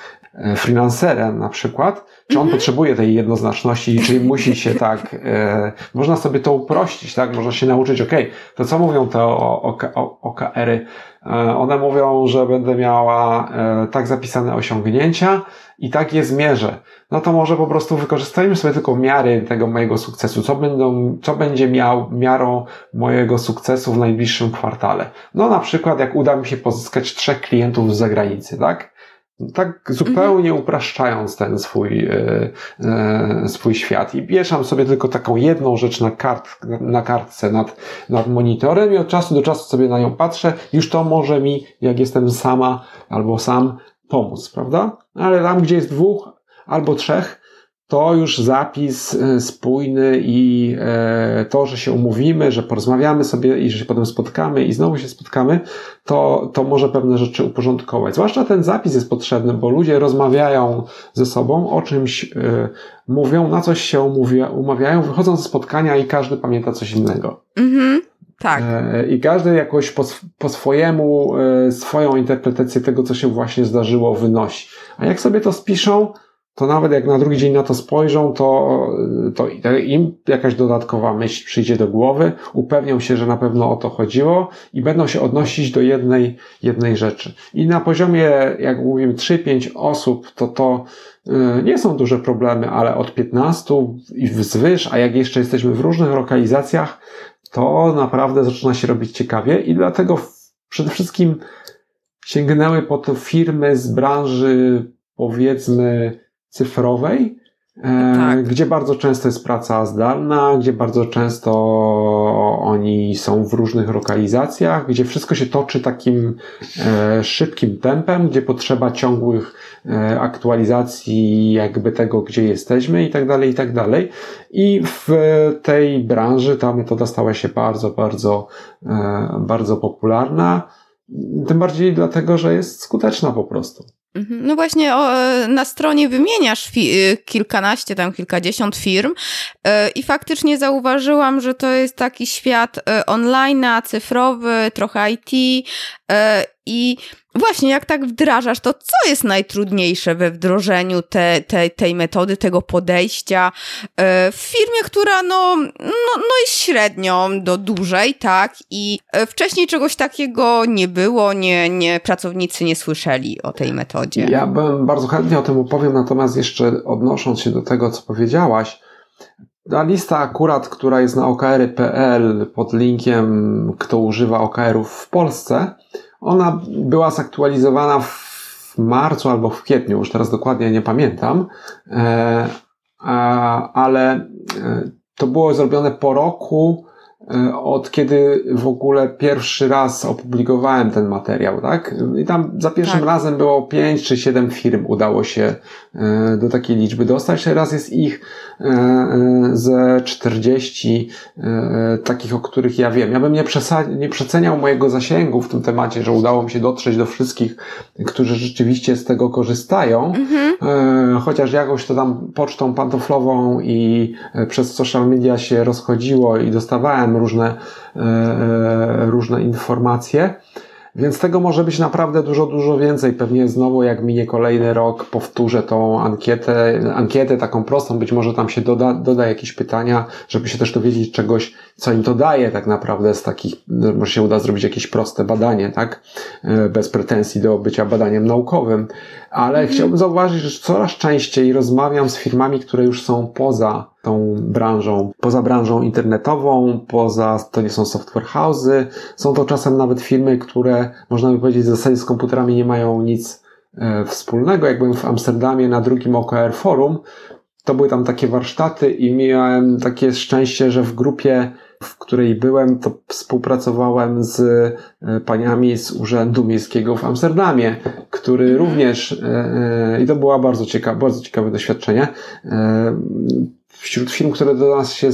freelancerem na przykład, czy on mm-hmm. potrzebuje tej jednoznaczności, czyli musi się tak, e, można sobie to uprościć, tak, można się nauczyć, okej, okay, to co mówią te O K R-y? E, one mówią, że będę miała e, tak zapisane osiągnięcia i tak je zmierzę. No to może po prostu wykorzystajmy sobie tylko miary tego mojego sukcesu. Co będą, co będzie miał miarą mojego sukcesu w najbliższym kwartale? No na przykład, jak uda mi się pozyskać trzech klientów z zagranicy, tak? Tak zupełnie upraszczając ten swój, e, e, swój świat i wieszam sobie tylko taką jedną rzecz na, kart, na kartce nad, nad monitorem i od czasu do czasu sobie na nią patrzę, już to może mi, jak jestem sama albo sam, pomóc, prawda? Ale tam, gdzie jest dwóch albo trzech, to już zapis spójny i to, że się umówimy, że porozmawiamy sobie i że się potem spotkamy i znowu się spotkamy, to, to może pewne rzeczy uporządkować. Zwłaszcza ten zapis jest potrzebny, bo ludzie rozmawiają ze sobą, o czymś mówią, na coś się umawiają, wychodzą ze spotkania i każdy pamięta coś innego. Mhm. Tak. I każdy jakoś po, po swojemu swoją interpretację tego, co się właśnie zdarzyło, wynosi. A jak sobie to spiszą, to nawet jak na drugi dzień na to spojrzą, to, to im jakaś dodatkowa myśl przyjdzie do głowy, upewnią się, że na pewno o to chodziło i będą się odnosić do jednej, jednej rzeczy. I na poziomie, jak mówimy, trzy pięć osób, to to nie są duże problemy, ale od piętnastu i wzwyż, a jak jeszcze jesteśmy w różnych lokalizacjach, to naprawdę zaczyna się robić ciekawie i dlatego przede wszystkim sięgnęły po to firmy z branży, powiedzmy, cyfrowej, tak. Gdzie bardzo często jest praca zdalna, gdzie bardzo często oni są w różnych lokalizacjach, gdzie wszystko się toczy takim szybkim tempem, gdzie potrzeba ciągłych aktualizacji jakby tego, gdzie jesteśmy i tak dalej, i tak dalej. I w tej branży ta metoda stała się bardzo, bardzo, bardzo popularna. Tym bardziej dlatego, że jest skuteczna po prostu. No właśnie o, na stronie wymieniasz fi- kilkanaście, tam kilkadziesiąt firm yy, i faktycznie zauważyłam, że to jest taki świat yy, online'a, cyfrowy, trochę I T yy, i właśnie jak tak wdrażasz, to co jest najtrudniejsze we wdrożeniu te, te, tej metody, tego podejścia w firmie, która no, no, no jest średnią do dużej, tak? I wcześniej czegoś takiego nie było, nie, nie, pracownicy nie słyszeli o tej metodzie. Ja bym bardzo chętnie o tym opowiem, natomiast jeszcze odnosząc się do tego, co powiedziałaś, ta lista akurat, która jest na o k r kropka p l pod linkiem kto używa o k erów w Polsce, ona była zaktualizowana w marcu albo w kwietniu, już teraz dokładnie nie pamiętam, ale to było zrobione po roku, od kiedy w ogóle pierwszy raz opublikowałem ten materiał, tak? I tam za pierwszym tak. razem było pięć czy siedem firm udało się do takiej liczby dostać. Teraz jest ich ze czterdzieści takich, o których ja wiem. Ja bym nie, przesa- nie przeceniał mojego zasięgu w tym temacie, że udało mi się dotrzeć do wszystkich, którzy rzeczywiście z tego korzystają. Mhm. Chociaż jakoś to tam pocztą pantoflową i przez social media się rozchodziło i dostawałem różne, e, różne informacje, więc tego może być naprawdę dużo, dużo więcej. Pewnie znowu jak minie kolejny rok powtórzę tą ankietę, ankietę taką prostą, być może tam się doda, doda jakieś pytania, żeby się też dowiedzieć czegoś, co im to daje tak naprawdę z takich, może się uda zrobić jakieś proste badanie, tak, bez pretensji do bycia badaniem naukowym, ale mm. chciałbym zauważyć, że coraz częściej rozmawiam z firmami, które już są poza tą branżą, poza branżą internetową, poza, to nie są software house'y, są to czasem nawet firmy, które, można by powiedzieć, w zasadzie z komputerami nie mają nic e, wspólnego. Jak byłem w Amsterdamie na drugim O K R Forum, to były tam takie warsztaty i miałem takie szczęście, że w grupie, w której byłem, to współpracowałem z e, paniami z Urzędu Miejskiego w Amsterdamie, który również, e, e, i to była bardzo ciekawe, bardzo ciekawe doświadczenie, e, wśród firm, które do nas się,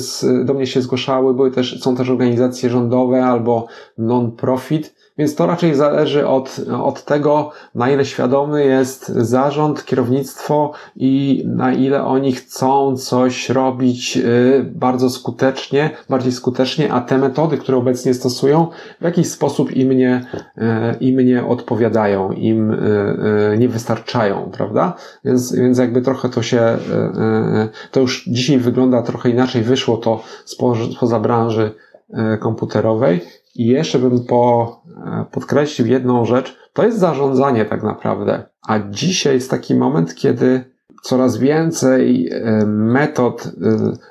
do mnie się zgłaszały, były też, są też organizacje rządowe albo non-profit, więc to raczej zależy od, od tego, na ile świadomy jest zarząd, kierownictwo i na ile oni chcą coś robić bardzo skutecznie, bardziej skutecznie, a te metody, które obecnie stosują, w jakiś sposób im nie, im nie odpowiadają, im nie wystarczają, prawda? Więc, więc jakby trochę to się, to już dzisiaj wygląda trochę inaczej, wyszło to spoza branży komputerowej. I jeszcze bym po, podkreślił jedną rzecz, to jest zarządzanie tak naprawdę, a dzisiaj jest taki moment, kiedy coraz więcej metod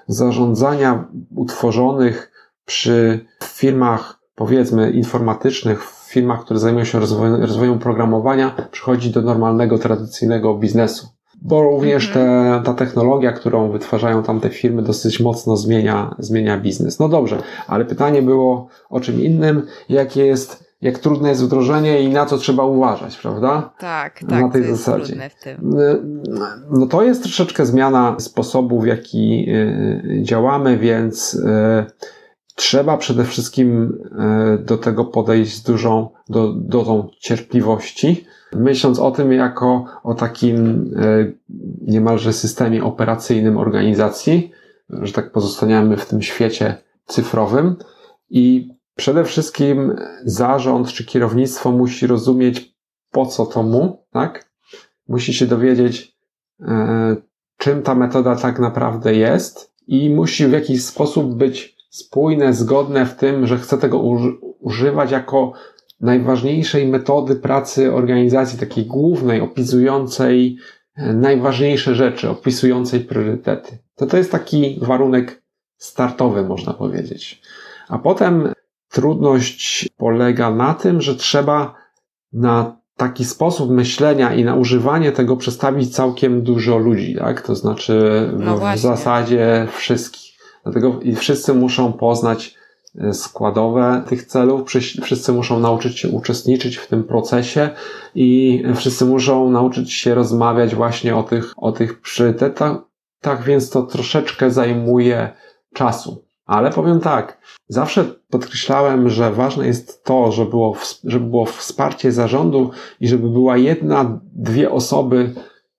zarządzania utworzonych przy firmach, powiedzmy, informatycznych, w firmach, które zajmują się rozwojem, rozwojem programowania, przychodzi do normalnego, tradycyjnego biznesu. Bo również te, ta technologia, którą wytwarzają tamte firmy, dosyć mocno zmienia, zmienia biznes. No dobrze, ale pytanie było o czym innym, jakie jest, jak trudne jest wdrożenie i na co trzeba uważać, prawda? Tak, tak. Na tej to jest zasadzie. Trudne w tym. No to jest troszeczkę zmiana sposobu, w jaki działamy, więc trzeba przede wszystkim do tego podejść z dużą do, dozą cierpliwości, myśląc o tym jako o takim niemalże systemie operacyjnym organizacji, że tak pozostaniemy w tym świecie cyfrowym i przede wszystkim zarząd czy kierownictwo musi rozumieć po co to mu, tak? Musi się dowiedzieć, czym ta metoda tak naprawdę jest i musi w jakiś sposób być spójne, zgodne w tym, że chce tego używać jako najważniejszej metody pracy organizacji, takiej głównej, opisującej najważniejsze rzeczy, opisującej priorytety. To to jest taki warunek startowy, można powiedzieć. A potem trudność polega na tym, że trzeba na taki sposób myślenia i na używanie tego przestawić całkiem dużo ludzi, tak? To znaczy no w, w zasadzie wszystkich. Dlatego i wszyscy muszą poznać składowe tych celów, wszyscy muszą nauczyć się uczestniczyć w tym procesie i wszyscy muszą nauczyć się rozmawiać właśnie o tych, o tych priorytetach, tak więc to troszeczkę zajmuje czasu. Ale powiem tak, zawsze podkreślałem, że ważne jest to, żeby było, żeby było wsparcie zarządu i żeby była jedna, dwie osoby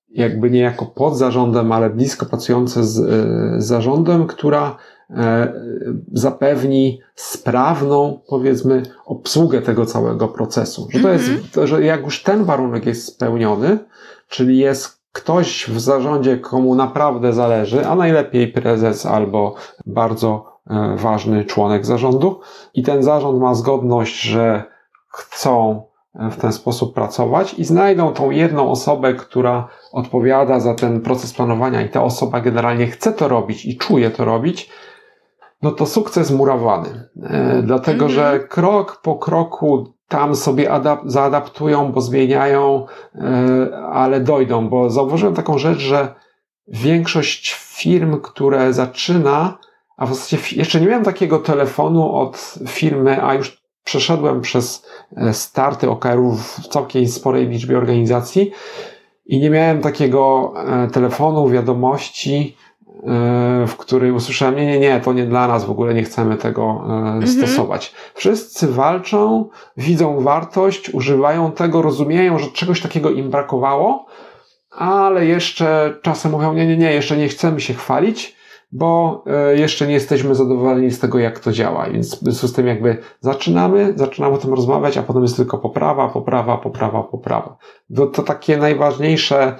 jakby nie jako pod zarządem, ale blisko pracujące z, z zarządem, która zapewni sprawną, powiedzmy, obsługę tego całego procesu. Że to jest, że jak już ten warunek jest spełniony, czyli jest ktoś w zarządzie, komu naprawdę zależy, a najlepiej prezes albo bardzo ważny członek zarządu, i ten zarząd ma zgodność, że chcą w ten sposób pracować i znajdą tą jedną osobę, która odpowiada za ten proces planowania, i ta osoba generalnie chce to robić i czuje to robić, no to sukces murawany. E, dlatego, że krok po kroku tam sobie adap- zaadaptują, bo zmieniają, e, ale dojdą, bo zauważyłem taką rzecz, że większość firm, które zaczyna, a w zasadzie jeszcze nie miałem takiego telefonu od firmy, a już przeszedłem przez starty O K R-ów w całkiem sporej liczbie organizacji i nie miałem takiego telefonu, wiadomości, w której usłyszałem, nie, nie, nie, to nie dla nas, w ogóle nie chcemy tego mhm. stosować. Wszyscy walczą, widzą wartość, używają tego, rozumieją, że czegoś takiego im brakowało, ale jeszcze czasem mówią, nie, nie, nie, jeszcze nie chcemy się chwalić, bo jeszcze nie jesteśmy zadowoleni z tego, jak to działa. Więc z tym jakby zaczynamy, zaczynamy o tym rozmawiać, a potem jest tylko poprawa, poprawa, poprawa, poprawa. To, to takie najważniejsze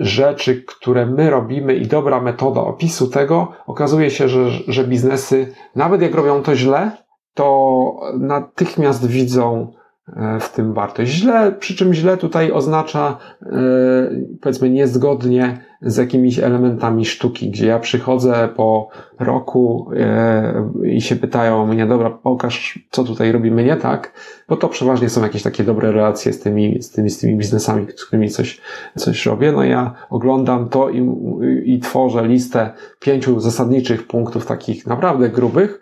rzeczy, które my robimy, i dobra metoda opisu tego, okazuje się, że, że biznesy, nawet jak robią to źle, to natychmiast widzą w tym wartość. Źle, przy czym źle tutaj oznacza, yy, powiedzmy, niezgodnie z jakimiś elementami sztuki, gdzie ja przychodzę po roku yy, i się pytają mnie, dobra, pokaż, co tutaj robimy nie tak, bo to przeważnie są jakieś takie dobre relacje z tymi, z tymi, z tymi biznesami, z którymi coś, coś robię. No ja oglądam to i, i tworzę listę pięciu zasadniczych punktów takich naprawdę grubych,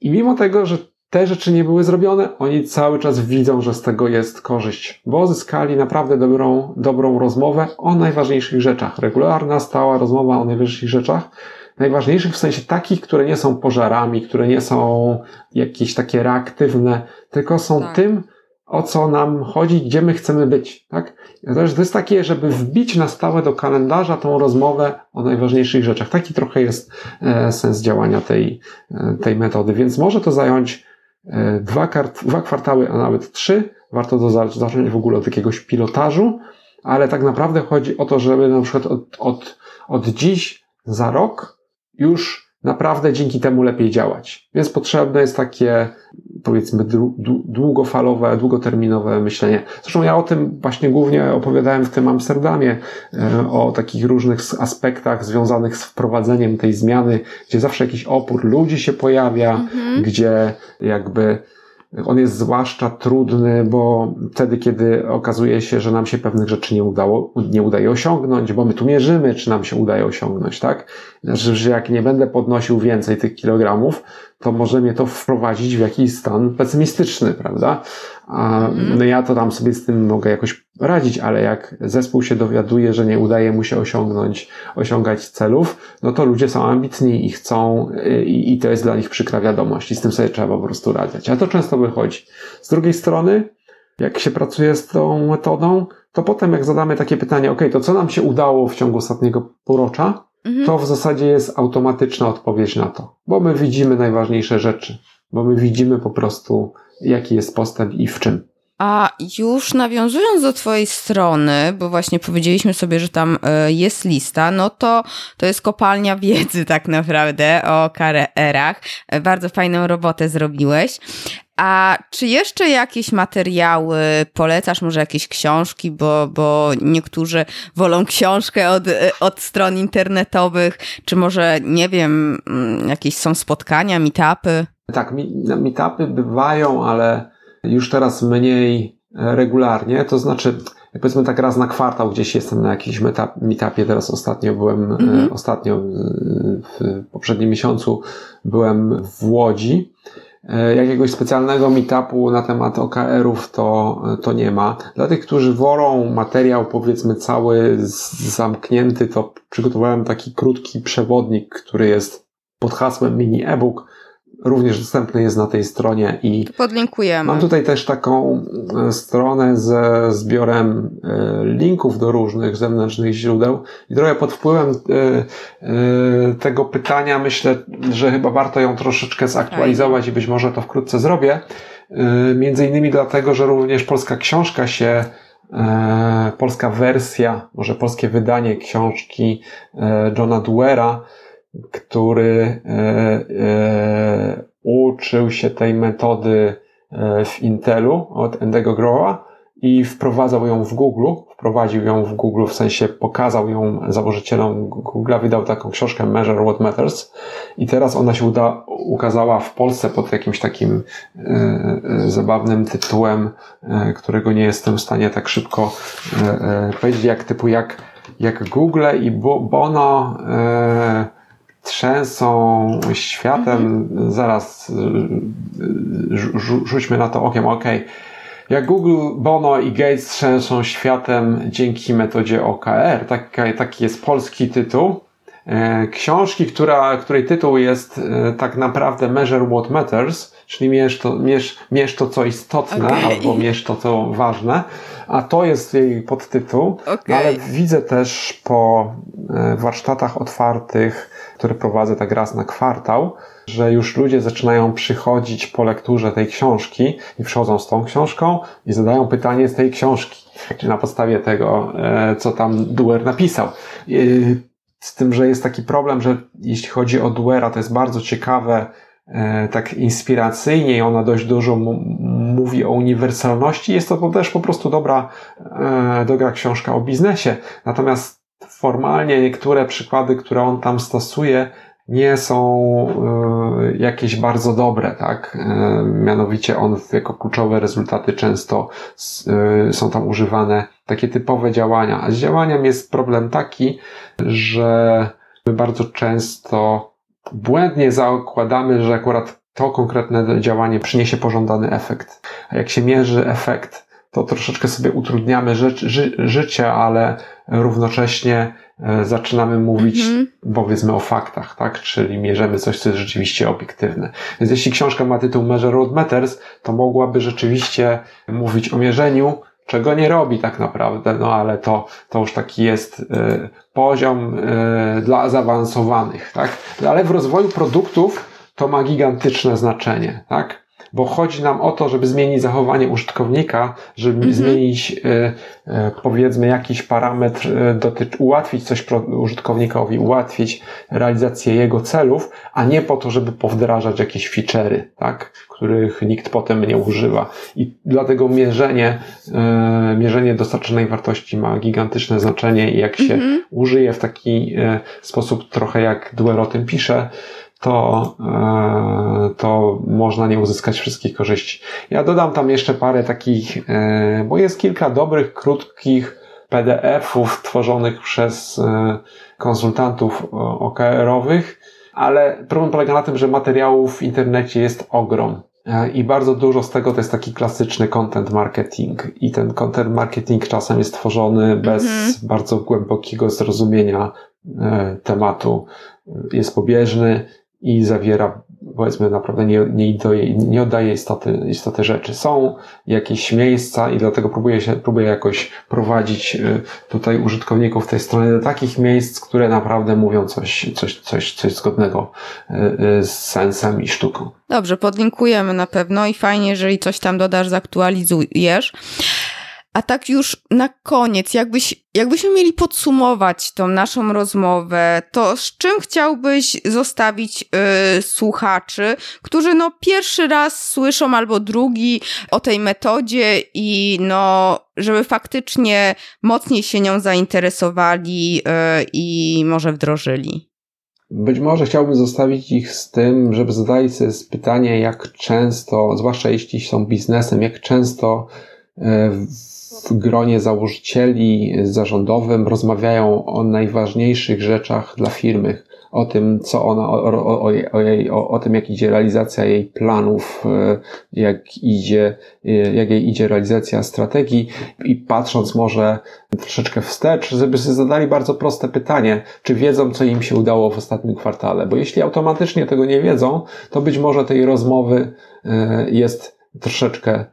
i mimo tego, że te rzeczy nie były zrobione, oni cały czas widzą, że z tego jest korzyść, bo zyskali naprawdę dobrą, dobrą rozmowę o najważniejszych rzeczach. Regularna, stała rozmowa o najważniejszych rzeczach. Najważniejszych w sensie takich, które nie są pożarami, które nie są jakieś takie reaktywne, tylko są tak. tym, o co nam chodzi, gdzie my chcemy być. Tak? To jest takie, żeby wbić na stałe do kalendarza tą rozmowę o najważniejszych rzeczach. Taki trochę jest e, sens działania tej, e, tej metody, więc może to zająć Dwa, kart, dwa kwartały, a nawet trzy. Warto to za, zacząć w ogóle od jakiegoś pilotażu, ale tak naprawdę chodzi o to, żeby na przykład od, od, od dziś, za rok już naprawdę dzięki temu lepiej działać. Więc potrzebne jest takie, powiedzmy, długofalowe, długoterminowe myślenie. Zresztą ja o tym właśnie głównie opowiadałem w tym Amsterdamie, o takich różnych aspektach związanych z wprowadzeniem tej zmiany, gdzie zawsze jakiś opór ludzi się pojawia, mhm. gdzie jakby on jest zwłaszcza trudny, bo wtedy, kiedy okazuje się, że nam się pewnych rzeczy nie udało, nie udaje osiągnąć, bo my tu mierzymy, czy nam się udaje osiągnąć, tak? Znaczy, że jak nie będę podnosił więcej tych kilogramów, to może mnie to wprowadzić w jakiś stan pesymistyczny, prawda? A no ja to tam sobie z tym mogę jakoś radzić, ale jak zespół się dowiaduje, że nie udaje mu się osiągnąć, osiągać celów, no to ludzie są ambitni i chcą, i, i to jest dla nich przykra wiadomość, i z tym sobie trzeba po prostu radzić. A to często wychodzi. Z drugiej strony, jak się pracuje z tą metodą, to potem jak zadamy takie pytanie, okej, to co nam się udało w ciągu ostatniego półrocza, to w zasadzie jest automatyczna odpowiedź na to, bo my widzimy najważniejsze rzeczy, bo my widzimy po prostu, jaki jest postęp i w czym. A już nawiązując do twojej strony, bo właśnie powiedzieliśmy sobie, że tam jest lista, no to to jest kopalnia wiedzy tak naprawdę o karierach. Bardzo fajną robotę zrobiłeś. A czy jeszcze jakieś materiały polecasz, może jakieś książki, bo, bo niektórzy wolą książkę od, od stron internetowych, czy może, nie wiem, jakieś są spotkania, meetupy? Tak, meetupy bywają, ale już teraz mniej regularnie, to znaczy powiedzmy tak raz na kwartał gdzieś jestem na jakimś meetupie, teraz ostatnio byłem, mm-hmm. ostatnio w poprzednim miesiącu byłem w Łodzi. Jakiegoś specjalnego meetupu na temat O K R ów to, to nie ma. Dla tych, którzy wolą materiał powiedzmy cały zamknięty, to przygotowałem taki krótki przewodnik, który jest pod hasłem mini e-book, również dostępny jest na tej stronie i podlinkujemy. Mam tutaj też taką stronę ze zbiorem linków do różnych zewnętrznych źródeł i trochę pod wpływem tego pytania myślę, że chyba warto ją troszeczkę zaktualizować i być może to wkrótce zrobię. Między innymi dlatego, że również polska książka się polska wersja, może polskie wydanie książki Johna Doerra, który e, e, uczył się tej metody w Intelu od Endy'ego Grove'a i wprowadzał ją w Google, wprowadził ją w Google, w sensie pokazał ją założycielom Google'a, wydał taką książkę Measure What Matters i teraz ona się uda, ukazała w Polsce pod jakimś takim e, e, zabawnym tytułem, e, którego nie jestem w stanie tak szybko e, e, powiedzieć, jak typu jak, jak Google i Bono e, trzęsą światem, mhm. zaraz rzućmy na to okiem, okej. Okay. Jak Google, Bono i Gates trzęsą światem dzięki metodzie O K R, taki, taki jest polski tytuł książki, która, której tytuł jest tak naprawdę Measure What Matters, czyli mierz to, mierz, mierz to co istotne, okay. albo mierz to co ważne, a to jest jej podtytuł, okay. ale widzę też po warsztatach otwartych, które prowadzę tak raz na kwartał, że już ludzie zaczynają przychodzić po lekturze tej książki i przychodzą z tą książką i zadają pytanie z tej książki, czyli na podstawie tego, co tam Doerr napisał. Z tym, że jest taki problem, że jeśli chodzi o Doerra, to jest bardzo ciekawe, tak inspiracyjnie i ona dość dużo m- mówi o uniwersalności. Jest to też po prostu dobra, dobra książka o biznesie. Natomiast formalnie niektóre przykłady, które on tam stosuje, nie są y, jakieś bardzo dobre, tak? Y, mianowicie on jako kluczowe rezultaty często y, są tam używane takie typowe działania. A z działaniem jest problem taki, że my bardzo często błędnie zakładamy, że akurat to konkretne działanie przyniesie pożądany efekt. A jak się mierzy efekt, to troszeczkę sobie utrudniamy ży- ży- życie, ale równocześnie e, zaczynamy mówić, mm-hmm. powiedzmy, o faktach, tak? Czyli mierzymy coś, co jest rzeczywiście obiektywne. Więc jeśli książka ma tytuł Measure What Matters, to mogłaby rzeczywiście mówić o mierzeniu, czego nie robi tak naprawdę, no ale to, to już taki jest e, poziom e, dla zaawansowanych, tak? Ale w rozwoju produktów to ma gigantyczne znaczenie, tak? Bo chodzi nam o to, żeby zmienić zachowanie użytkownika, żeby mm-hmm. zmienić y, y, powiedzmy jakiś parametr, y, dotyczy, ułatwić coś pro, użytkownikowi, ułatwić realizację jego celów, a nie po to, żeby powdrażać jakieś feature'y, tak, których nikt potem nie używa. I dlatego mierzenie, y, mierzenie dostarczonej wartości ma gigantyczne znaczenie i jak mm-hmm. się użyje w taki y, sposób, trochę jak Doerr o tym pisze, to, to można nie uzyskać wszystkich korzyści. Ja dodam tam jeszcze parę takich, bo jest kilka dobrych, krótkich P D F ów tworzonych przez konsultantów O K R owych, ale problem polega na tym, że materiałów w internecie jest ogrom i bardzo dużo z tego to jest taki klasyczny content marketing i ten content marketing czasem jest tworzony bez mhm. bardzo głębokiego zrozumienia tematu. Jest pobieżny i zawiera, powiedzmy, naprawdę nie, nie, nie oddaje istoty, istoty rzeczy. Są jakieś miejsca i dlatego próbuję się, próbuję jakoś prowadzić tutaj użytkowników tej strony do takich miejsc, które naprawdę mówią coś, coś, coś, coś zgodnego z sensem i sztuką. Dobrze, podlinkujemy na pewno i fajnie, jeżeli coś tam dodasz, zaktualizujesz. A tak już na koniec, jakbyś, jakbyśmy mieli podsumować tą naszą rozmowę, to z czym chciałbyś zostawić yy, słuchaczy, którzy no pierwszy raz słyszą albo drugi o tej metodzie i no żeby faktycznie mocniej się nią zainteresowali yy, i może wdrożyli? Być może chciałbym zostawić ich z tym, żeby zadali sobie pytanie, jak często, zwłaszcza jeśli są biznesem, jak często w gronie założycieli zarządowym rozmawiają o najważniejszych rzeczach dla firmy, o tym, co ona, o, o, o, jej, o, jej, o, o tym, jak idzie realizacja jej planów, jak idzie, jak jej idzie realizacja strategii, i patrząc może troszeczkę wstecz, żeby sobie zadali bardzo proste pytanie, czy wiedzą, co im się udało w ostatnim kwartale, bo jeśli automatycznie tego nie wiedzą, to być może tej rozmowy jest troszeczkę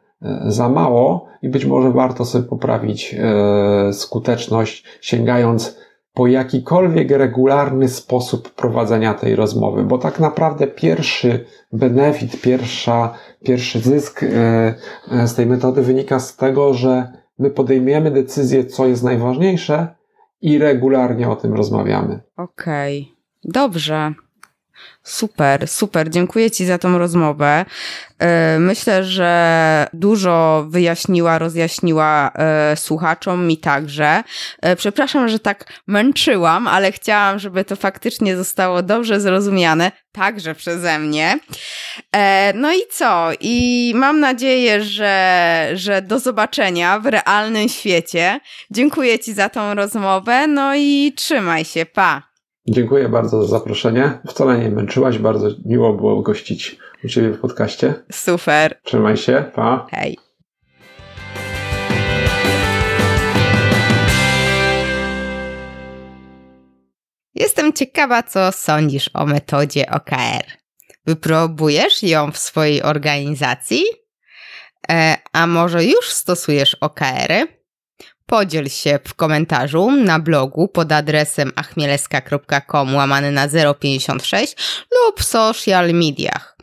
za mało i być może warto sobie poprawić skuteczność, sięgając po jakikolwiek regularny sposób prowadzenia tej rozmowy, bo tak naprawdę pierwszy benefit, pierwsza, pierwszy zysk z tej metody wynika z tego, że my podejmiemy decyzję, co jest najważniejsze, i regularnie o tym rozmawiamy. Okej, dobrze. Super, super. Dziękuję Ci za tą rozmowę. Myślę, że dużo wyjaśniła, rozjaśniła słuchaczom, mi także. Przepraszam, że tak męczyłam, ale chciałam, żeby to faktycznie zostało dobrze zrozumiane, także przeze mnie. No i co? I mam nadzieję, że, że do zobaczenia w realnym świecie. Dziękuję Ci za tą rozmowę, no i trzymaj się, pa! Dziękuję bardzo za zaproszenie. Wcale nie męczyłaś, bardzo miło było gościć u Ciebie w podcaście. Super. Trzymaj się, pa. Hej. Jestem ciekawa, co sądzisz o metodzie O K R. Wypróbujesz ją w swojej organizacji? E, a może już stosujesz O K R-y? Podziel się w komentarzu na blogu pod adresem achmielewska kropka com łamane na zero pięćdziesiąt sześć lub w social mediach.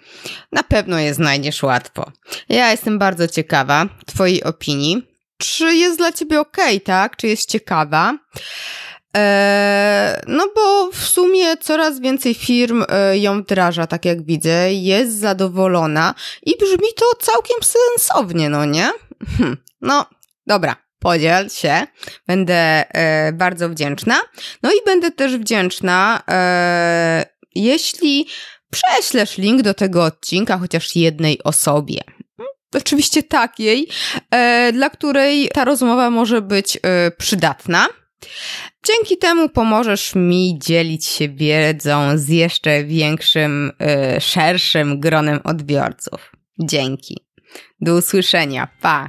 Na pewno je znajdziesz łatwo. Ja jestem bardzo ciekawa Twojej opinii. Czy jest dla Ciebie okej, tak? Czy jest ciekawa? Eee, no bo w sumie coraz więcej firm ją wdraża, tak jak widzę. Jest zadowolona i brzmi to całkiem sensownie, no nie? Hm, no, dobra. Podziel się, będę e, bardzo wdzięczna. No i będę też wdzięczna, e, jeśli prześlesz link do tego odcinka chociaż jednej osobie. Oczywiście takiej, e, dla której ta rozmowa może być e, przydatna. Dzięki temu pomożesz mi dzielić się wiedzą z jeszcze większym, e, szerszym gronem odbiorców. Dzięki. Do usłyszenia. Pa!